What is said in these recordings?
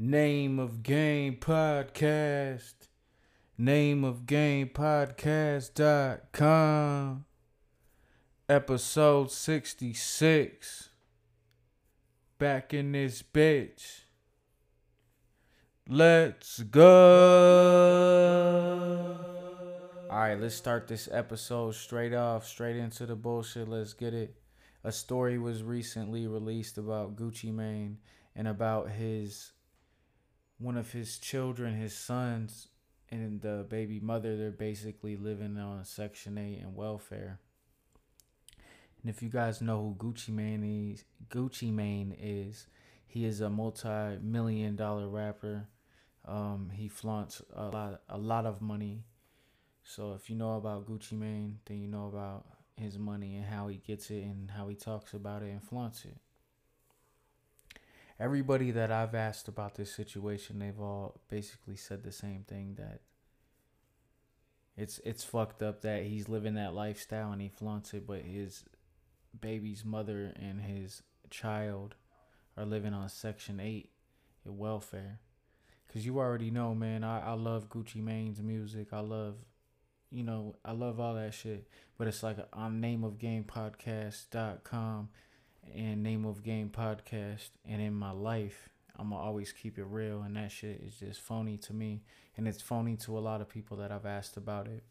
Name of Game Podcast. NameOfGamePodcast.com. Episode 66. Back in this bitch. Let's go. Alright, let's start this episode straight into the bullshit. Let's get it. A story was recently released about Gucci Mane and about one of his children, his sons, and the baby mother. They're basically living on Section 8 and welfare. And if you guys know who Gucci Mane is, he is a multi-million-dollar rapper. He flaunts a lot of money. So if you know about Gucci Mane, then you know about his money and how he gets it and how he talks about it and flaunts it. Everybody that I've asked about this situation, they've all basically said the same thing, that it's fucked up that he's living that lifestyle and he flaunts it, but his baby's mother and his child are living on Section 8 in welfare. Because you already know, man, I love Gucci Mane's music. I love all that shit. But it's like on NameOfGamePodcast.com. And Name of Game Podcast, and in my life, I'm gonna always keep it real, and that shit is just phony to me, and it's phony to a lot of people that I've asked about it.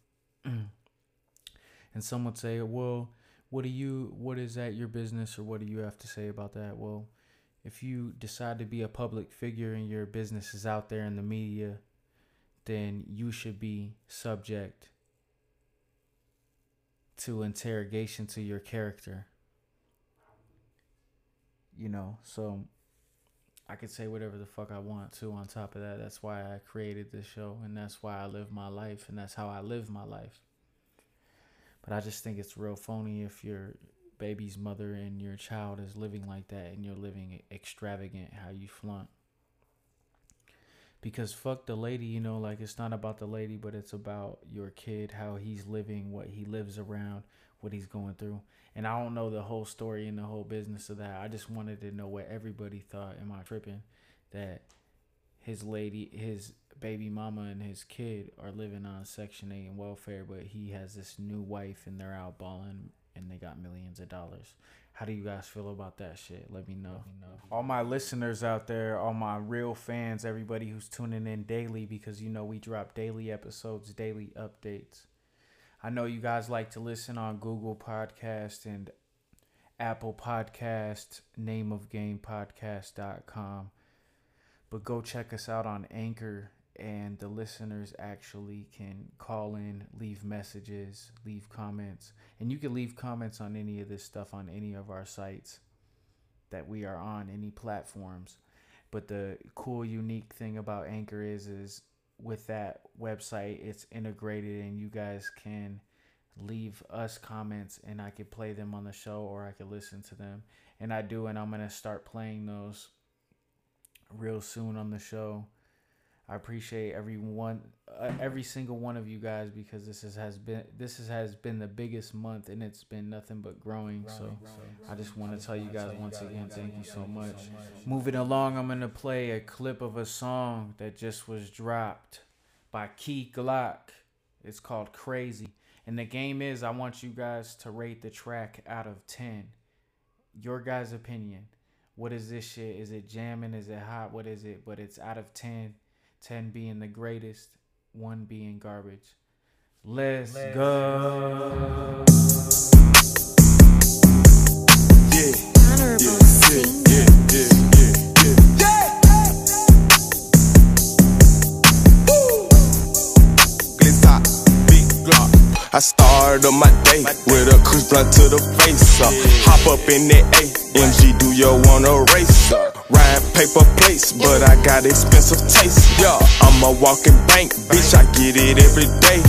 And some would say, well, what is that your business, or what do you have to say about that? Well, if you decide to be a public figure and your business is out there in the media, then you should be subject to interrogation to your character. You know, so I could say whatever the fuck I want to on top of that. That's why I created this show, and that's why I live my life, and that's how I live my life. But I just think it's real phony if your baby's mother and your child is living like that and you're living extravagant how you flaunt. Because fuck the lady, you know, like it's not about the lady, but it's about your kid, how he's living, what he lives around, what he's going through. And I don't know the whole story and the whole business of that. I just wanted to know what everybody thought. Am I tripping that his baby mama and his kid are living on Section 8 and welfare, but he has this new wife and they're out balling and they got millions of dollars? How do you guys feel about that shit? Let me know. All my listeners out there, all my real fans, everybody who's tuning in daily, because you know we drop daily episodes, daily updates. I know you guys like to listen on Google Podcast and Apple Podcast, nameofgamepodcast.com. But go check us out on Anchor, and the listeners actually can call in, leave messages, leave comments. And you can leave comments on any of this stuff on any of our sites that we are on, any platforms. But the cool, unique thing about Anchor is with that website, it's integrated, and you guys can leave us comments and I could play them on the show, or I could listen to them. And I do, and I'm going to start playing those real soon on the show. I appreciate every single one of you guys, because this has been the biggest month, and it's been nothing but growing. So I just want to tell you guys once again, thank you so much. Moving along, I'm gonna play a clip of a song that just was dropped by Key Glock. It's called Crazy, and the game is I want you guys to rate the track out of 10. Your guys' opinion. What is this shit? Is it jamming? Is it hot? What is it? But it's out of 10. 10 being the greatest, 1 being garbage. Let's go. Glitz hot, big Glock. I start on my day with a kush blunt to the face up. Hop up in that AMG, do you wanna race up? Ride paper plates, but I got expensive taste, yeah. I'm a walking bank, bitch, I get it every day.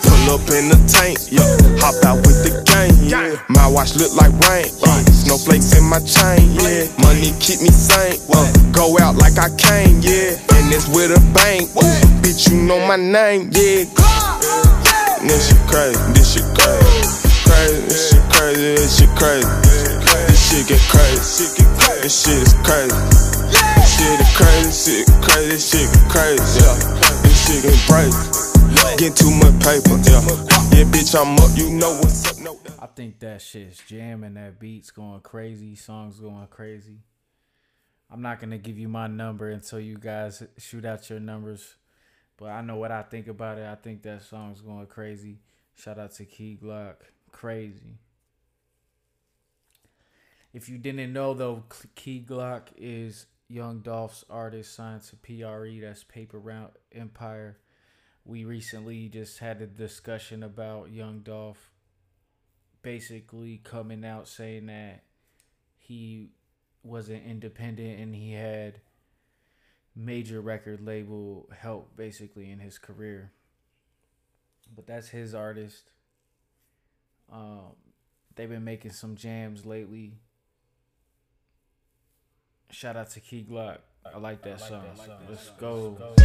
Pull up in the tank, yeah. Hop out with the gang, yeah. My watch look like rain, yeah. Snowflakes in my chain, yeah. Money keep me sane, go out like I came, yeah. And it's with a bang, ooh, bitch, you know my name, yeah. This shit crazy, this shit crazy, crazy, this shit crazy, this shit crazy. shit get crazy. This shit is crazy. This shit is crazy. This shit get crazy. This shit get bright. Getting too much paper. Yeah, bitch, I'm up. You know what's up. No. I think that shit's jamming. That beat's going crazy. Songs going crazy. I'm not gonna give you my number until you guys shoot out your numbers. But I know what I think about it. I think that song's going crazy. Shout out to Key Glock. Crazy. If you didn't know, though, Key Glock is Young Dolph's artist signed to PRE. That's Paper Round Empire. We recently just had a discussion about Young Dolph basically coming out saying that he wasn't independent and he had major record label help basically in his career, but that's his artist. They've been making some jams lately. Shout out to Key Glock. I like that song. Let's go.